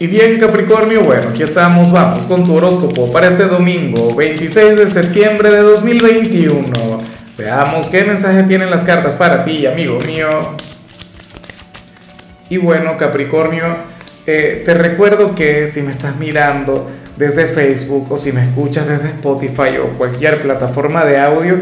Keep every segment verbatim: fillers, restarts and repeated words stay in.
Y bien, Capricornio, bueno, aquí estamos, vamos con tu horóscopo para este domingo, veintiséis de septiembre de dos mil veintiuno. Veamos qué mensaje tienen las cartas para ti, amigo mío. Y bueno, Capricornio, eh, te recuerdo que si me estás mirando desde Facebook o si me escuchas desde Spotify o cualquier plataforma de audio,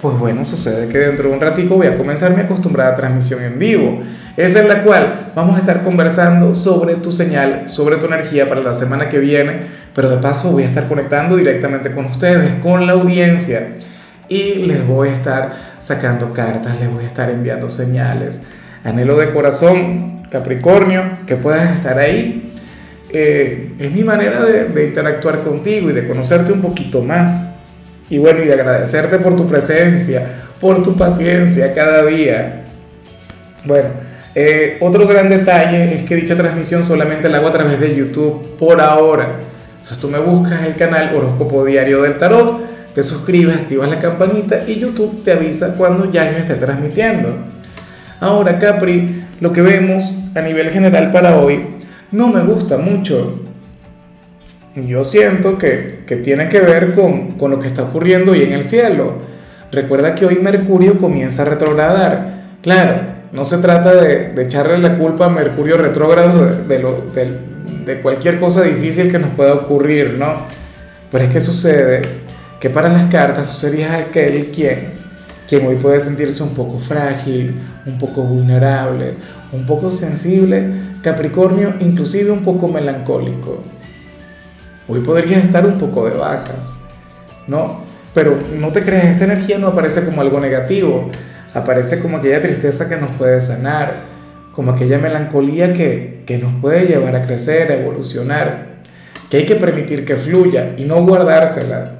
pues bueno, sucede que dentro de un ratico voy a comenzar mi acostumbrada transmisión en vivo. Esa es la cual vamos a estar conversando sobre tu señal, sobre tu energía para la semana que viene, pero de paso voy a estar conectando directamente con ustedes, con la audiencia, y les voy a estar sacando cartas, les voy a estar enviando señales. Anhelo de corazón, Capricornio, que puedas estar ahí. Eh, es mi manera de, de interactuar contigo y de conocerte un poquito más. Y bueno, y de agradecerte por tu presencia, por tu paciencia cada día. Bueno, eh, otro gran detalle es que dicha transmisión solamente la hago a través de YouTube por ahora. Entonces tú me buscas el canal Horóscopo Diario del Tarot, te suscribes, activas la campanita y YouTube te avisa cuando ya yo esté transmitiendo. Ahora, Capri, lo que vemos a nivel general para hoy no me gusta mucho. Yo siento que, que tiene que ver con, con lo que está ocurriendo hoy en el cielo. Recuerda que hoy Mercurio comienza a retrogradar. Claro, no se trata de, de echarle la culpa a Mercurio retrógrado de, de, lo, de, de cualquier cosa difícil que nos pueda ocurrir, ¿no? Pero es que sucede que para las cartas sucedía aquel quien, quien hoy puede sentirse un poco frágil, un poco vulnerable, un poco sensible, Capricornio, inclusive un poco melancólico. Hoy podrías estar un poco de bajas, ¿no? Pero no te creas, esta energía no aparece como algo negativo, aparece como aquella tristeza que nos puede sanar, como aquella melancolía que, que nos puede llevar a crecer, a evolucionar, que hay que permitir que fluya y no guardársela.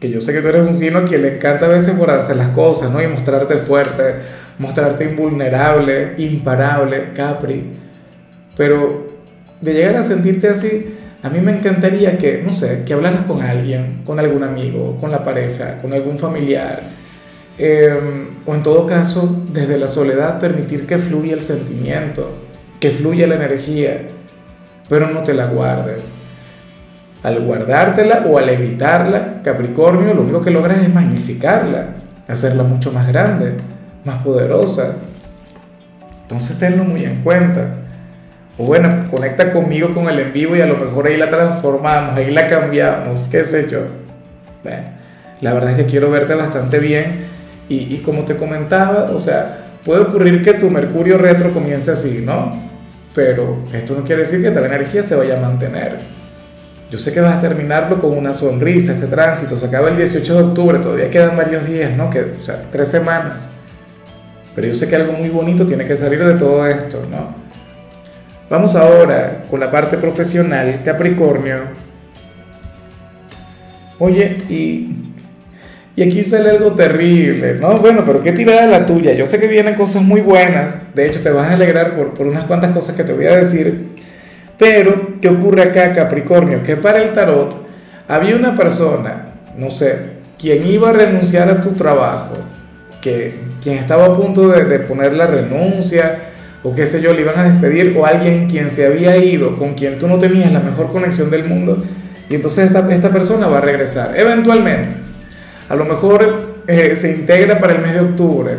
Que yo sé que tú eres un signo a quien le encanta a veces guardarse las cosas, ¿no? Y mostrarte fuerte, mostrarte invulnerable, imparable, Capri. Pero de llegar a sentirte así, a mí me encantaría que, no sé, que hablaras con alguien, con algún amigo, con la pareja, con algún familiar, eh, o en todo caso, desde la soledad, permitir que fluya el sentimiento, que fluya la energía, pero no te la guardes. Al guardártela o al evitarla, Capricornio, lo único que logras es magnificarla, hacerla mucho más grande, más poderosa. Entonces tenlo muy en cuenta. O bueno, conecta conmigo con el en vivo y a lo mejor ahí la transformamos, ahí la cambiamos, qué sé yo. Bueno, la verdad es que quiero verte bastante bien y, y como te comentaba, o sea, puede ocurrir que tu Mercurio retro comience así, ¿no? Pero esto no quiere decir que tal energía se vaya a mantener. Yo sé que vas a terminarlo con una sonrisa, este tránsito, se acaba el dieciocho de octubre, todavía quedan varios días, ¿no? Que, o sea, tres semanas. Pero yo sé que algo muy bonito tiene que salir de todo esto, ¿no? Vamos ahora con la parte profesional, Capricornio. Oye, y, y aquí sale algo terrible, ¿no? Bueno, pero qué tirada la tuya. Yo sé que vienen cosas muy buenas. De hecho, te vas a alegrar por, por unas cuantas cosas que te voy a decir. Pero, ¿qué ocurre acá, Capricornio? Que para el tarot había una persona, no sé, quien iba a renunciar a tu trabajo, que quien estaba a punto de, de poner la renuncia, o qué sé yo, le iban a despedir, o alguien quien se había ido, con quien tú no tenías la mejor conexión del mundo, y entonces esta, esta persona va a regresar, eventualmente. A lo mejor eh, se integra para el mes de octubre.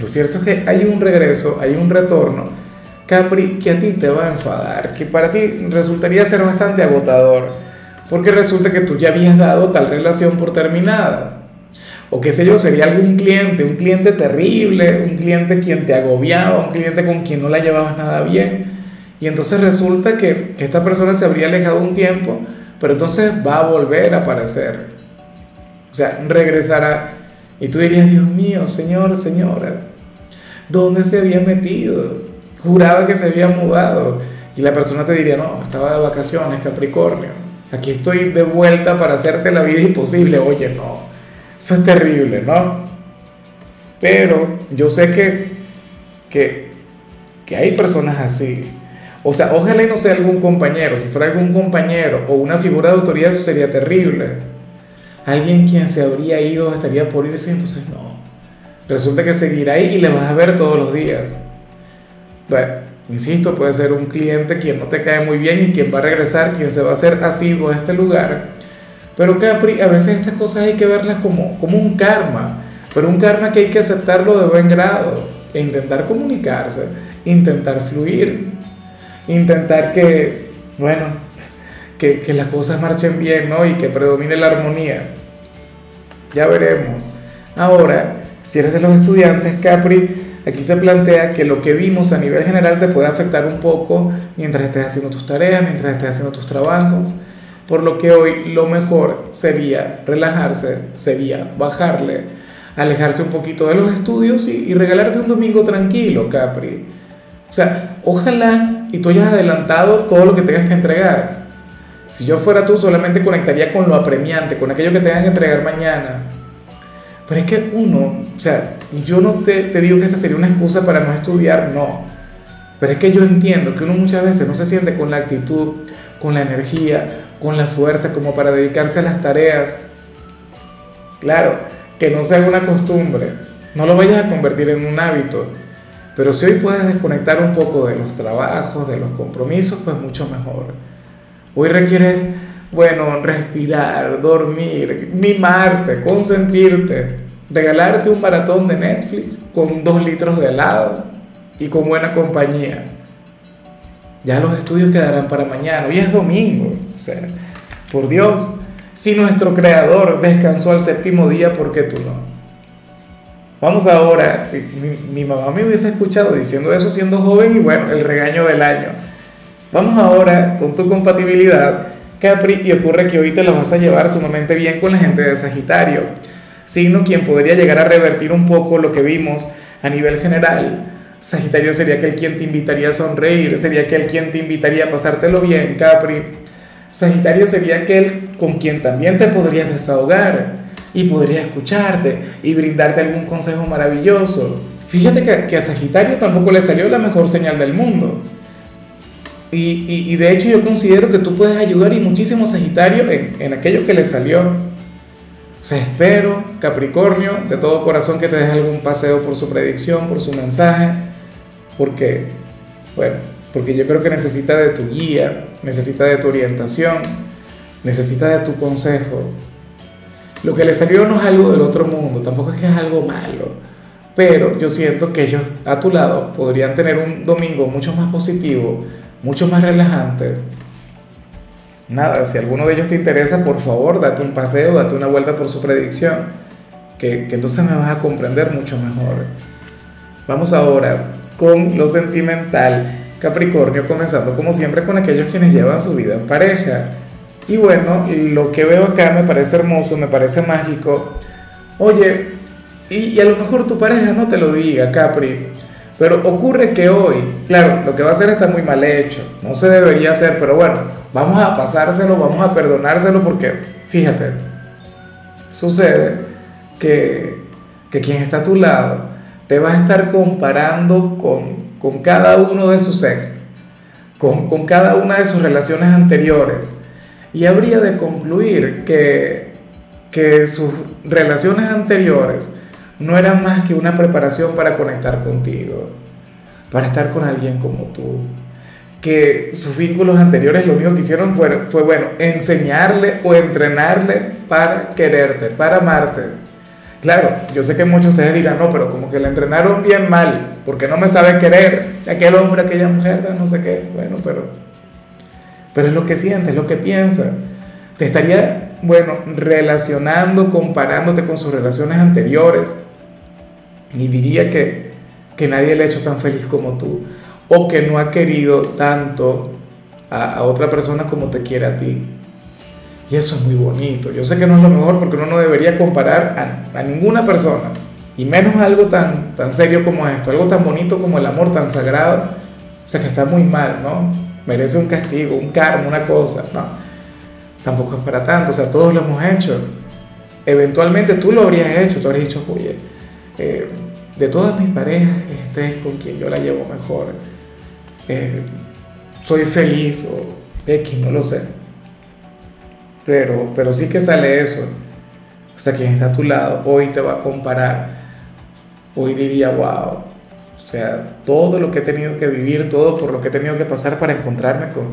Lo cierto es que hay un regreso, hay un retorno, Capri, que a ti te va a enfadar, que para ti resultaría ser bastante agotador, porque resulta que tú ya habías dado tal relación por terminada. O qué sé yo, sería algún cliente, un cliente terrible, un cliente quien te agobiaba, un cliente con quien no la llevabas nada bien. Y entonces resulta que, que esta persona se habría alejado un tiempo, pero entonces va a volver a aparecer. O sea, regresará. Y tú dirías, Dios mío, señor, señora, ¿dónde se había metido? Juraba que se había mudado. Y la persona te diría, no, estaba de vacaciones, Capricornio. Aquí estoy de vuelta para hacerte la vida imposible. Oye, no. Eso es terrible, ¿no? Pero yo sé que, que, que hay personas así. O sea, ojalá y no sea algún compañero. Si fuera algún compañero o una figura de autoridad, eso sería terrible. Alguien quien se habría ido, estaría por irse, entonces no. Resulta que seguirá ahí y le vas a ver todos los días. Bueno, Insisto, puede ser un cliente quien no te cae muy bien y quien va a regresar, quien se va a hacer asiduo a este lugar. Pero Capri, a veces estas cosas hay que verlas como, como un karma, pero un karma que hay que aceptarlo de buen grado e intentar comunicarse, intentar fluir, intentar que, bueno, que, que las cosas marchen bien, ¿no? Y que predomine la armonía. Ya veremos. Ahora, si eres de los estudiantes, Capri, aquí se plantea que lo que vimos a nivel general te puede afectar un poco mientras estés haciendo tus tareas, mientras estés haciendo tus trabajos, por lo que hoy lo mejor sería relajarse, sería bajarle, alejarse un poquito de los estudios y, y regalarte un domingo tranquilo, Capri. O sea, ojalá y tú hayas adelantado todo lo que tengas que entregar. Si yo fuera tú, solamente conectaría con lo apremiante, con aquello que tengas que entregar mañana. Pero es que uno, o sea, yo no te, te digo que esta sería una excusa para no estudiar, no. Pero es que yo entiendo que uno muchas veces no se siente con la actitud, con la energía, con la fuerza como para dedicarse a las tareas. Claro, que no se haga una costumbre, no lo vayas a convertir en un hábito. Pero si hoy puedes desconectar un poco de los trabajos, de los compromisos, pues mucho mejor. Hoy requieres, bueno, respirar, dormir, mimarte, consentirte, regalarte un maratón de Netflix con dos litros de helado y con buena compañía. Ya los estudios quedarán para mañana, hoy es domingo, o sea, por Dios, si nuestro creador descansó al séptimo día, ¿por qué tú no? Vamos ahora, mi, mi mamá me hubiese escuchado diciendo eso siendo joven y bueno, el regaño del año. Vamos ahora con tu compatibilidad, Capri, y ocurre que hoy te lo vas a llevar sumamente bien con la gente de Sagitario, signo quien podría llegar a revertir un poco lo que vimos a nivel general. Sagitario sería aquel quien te invitaría a sonreír, sería aquel quien te invitaría a pasártelo bien, Capri. Sagitario sería aquel con quien también te podrías desahogar y podría escucharte y brindarte algún consejo maravilloso. Fíjate que, que a Sagitario tampoco le salió la mejor señal del mundo. Y, y, y de hecho yo considero que tú puedes ayudar y muchísimo a Sagitario en, en aquello que le salió. O sea, espero, Capricornio, de todo corazón que te des algún paseo por su predicción, por su mensaje, porque, bueno, porque yo creo que necesita de tu guía, necesita de tu orientación, necesita de tu consejo. Lo que le salió no es algo del otro mundo, tampoco es que es algo malo, pero yo siento que ellos a tu lado podrían tener un domingo mucho más positivo, mucho más relajante. Nada, si alguno de ellos te interesa, por favor, date un paseo, date una vuelta por su predicción, que, que entonces me vas a comprender mucho mejor. Vamos ahora con lo sentimental, Capricornio, comenzando como siempre con aquellos quienes llevan su vida en pareja. Y bueno, lo que veo acá me parece hermoso, me parece mágico. Oye, y, y a lo mejor tu pareja no te lo diga, Capri, pero ocurre que hoy, claro, lo que va a hacer está muy mal hecho, no se debería hacer, pero bueno, vamos a pasárselo, vamos a perdonárselo, porque, fíjate, sucede que, que quien está a tu lado te va a estar comparando con, con cada uno de sus ex, con, con cada una de sus relaciones anteriores, y habría de concluir que, que sus relaciones anteriores no era más que una preparación para conectar contigo, para estar con alguien como tú, que sus vínculos anteriores lo único que hicieron fue, fue bueno, enseñarle o entrenarle para quererte, para amarte. Claro, yo sé que muchos de ustedes dirán, no, pero como que la entrenaron bien mal, porque no me sabe querer, aquel hombre, aquella mujer, no sé qué, bueno, pero, pero es lo que sientes, es lo que piensas. Te estaría, bueno, relacionando, comparándote con sus relaciones anteriores. Ni diría que, que nadie le ha hecho tan feliz como tú, o que no ha querido tanto a, a otra persona como te quiere a ti. Y eso es muy bonito. Yo sé que no es lo mejor, porque uno no debería comparar a, a ninguna persona, y menos algo tan, tan serio como esto, algo tan bonito como el amor, tan sagrado. O sea, que está muy mal, ¿no? Merece un castigo, un karma, una cosa, ¿no? Tampoco es para tanto, o sea, todos lo hemos hecho. Eventualmente tú lo habrías hecho, tú habrías dicho, oye, eh, de todas mis parejas, este es con quien yo la llevo mejor, eh, soy feliz o X, no lo sé. Pero, pero sí que sale eso. O sea, quien está a tu lado hoy te va a comparar, hoy diría, wow, O sea, todo lo que he tenido que vivir, todo por lo que he tenido que pasar para encontrarme con,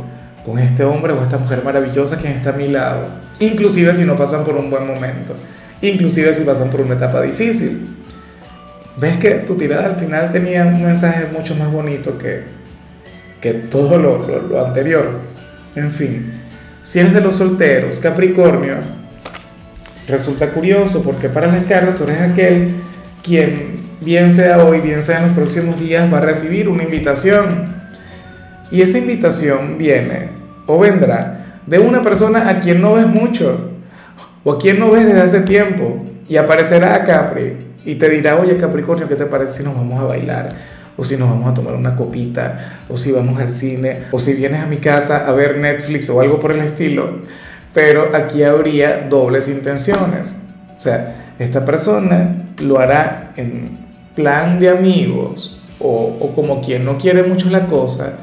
con este hombre o esta mujer maravillosa quien está a mi lado. Inclusive si no pasan por un buen momento, inclusive si pasan por una etapa difícil. Ves que tu tirada al final tenía un mensaje mucho más bonito que, que todo lo, lo, lo anterior. En fin, si eres de los solteros, Capricornio, resulta curioso porque para las cartas tú eres aquel quien, bien sea hoy, bien sea en los próximos días, va a recibir una invitación. Y esa invitación viene o vendrá de una persona a quien no ves mucho o a quien no ves desde hace tiempo, y aparecerá a Capri y te dirá: oye, Capricornio, ¿qué te parece si nos vamos a bailar? O si nos vamos a tomar una copita, o si vamos al cine, o si vienes a mi casa a ver Netflix o algo por el estilo. Pero aquí habría dobles intenciones. O sea, esta persona lo hará en plan de amigos o, o como quien no quiere mucho la cosa,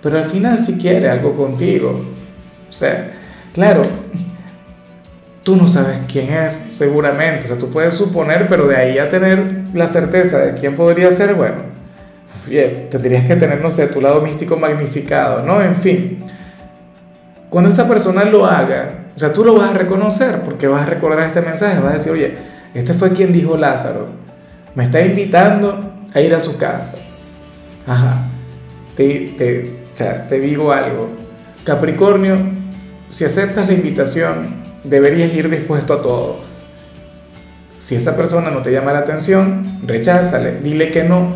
pero al final sí quiere algo contigo. O sea, claro, tú no sabes quién es seguramente. O sea, tú puedes suponer, pero de ahí a tener la certeza de quién podría ser, bueno, bien, tendrías que tener, no sé, tu lado místico magnificado, ¿no? En fin, cuando esta persona lo haga, o sea, tú lo vas a reconocer porque vas a recordar este mensaje, vas a decir: oye, este fue quien dijo Lázaro, me está invitando a ir a su casa. Ajá, te, te, o sea, te digo algo, Capricornio, si aceptas la invitación, deberías ir dispuesto a todo. Si esa persona no te llama la atención, recházale, dile que no.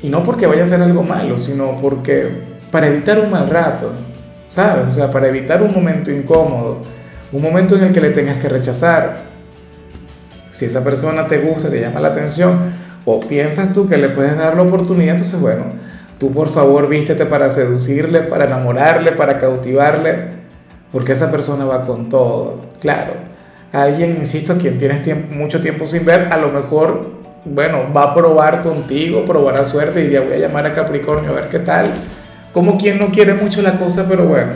Y no porque vaya a hacer algo malo, sino porque para evitar un mal rato, ¿sabes? O sea, para evitar un momento incómodo, un momento en el que le tengas que rechazar. Si esa persona te gusta, te llama la atención, o piensas tú que le puedes dar la oportunidad, entonces bueno, tú por favor vístete para seducirle, para enamorarle, para cautivarle, porque esa persona va con todo. Claro, alguien, insisto, a quien tienes tiempo, mucho tiempo sin ver, a lo mejor, bueno, va a probar contigo, probará suerte y diría: voy a llamar a Capricornio a ver qué tal. Como quien no quiere mucho la cosa, pero bueno,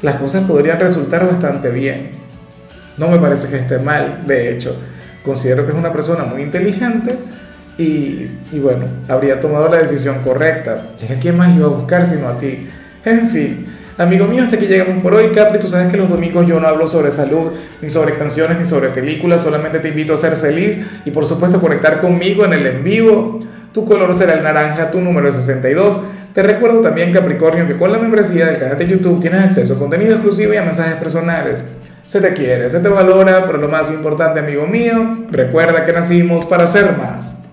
las cosas podrían resultar bastante bien. No me parece que esté mal, de hecho, considero que es una persona muy inteligente y, y bueno, habría tomado la decisión correcta. ¿A quién más iba a buscar sino a ti? En fin, amigo mío, hasta aquí llegamos por hoy. Capri, tú sabes que los domingos yo no hablo sobre salud, ni sobre canciones, ni sobre películas, solamente te invito a ser feliz y por supuesto conectar conmigo en el en vivo. Tu color será el naranja, tu número es sesenta y dos. Te recuerdo también, Capricornio, que con la membresía del canal de YouTube tienes acceso a contenido exclusivo y a mensajes personales. Se te quiere, se te valora, pero lo más importante, amigo mío, recuerda que nacimos para ser más.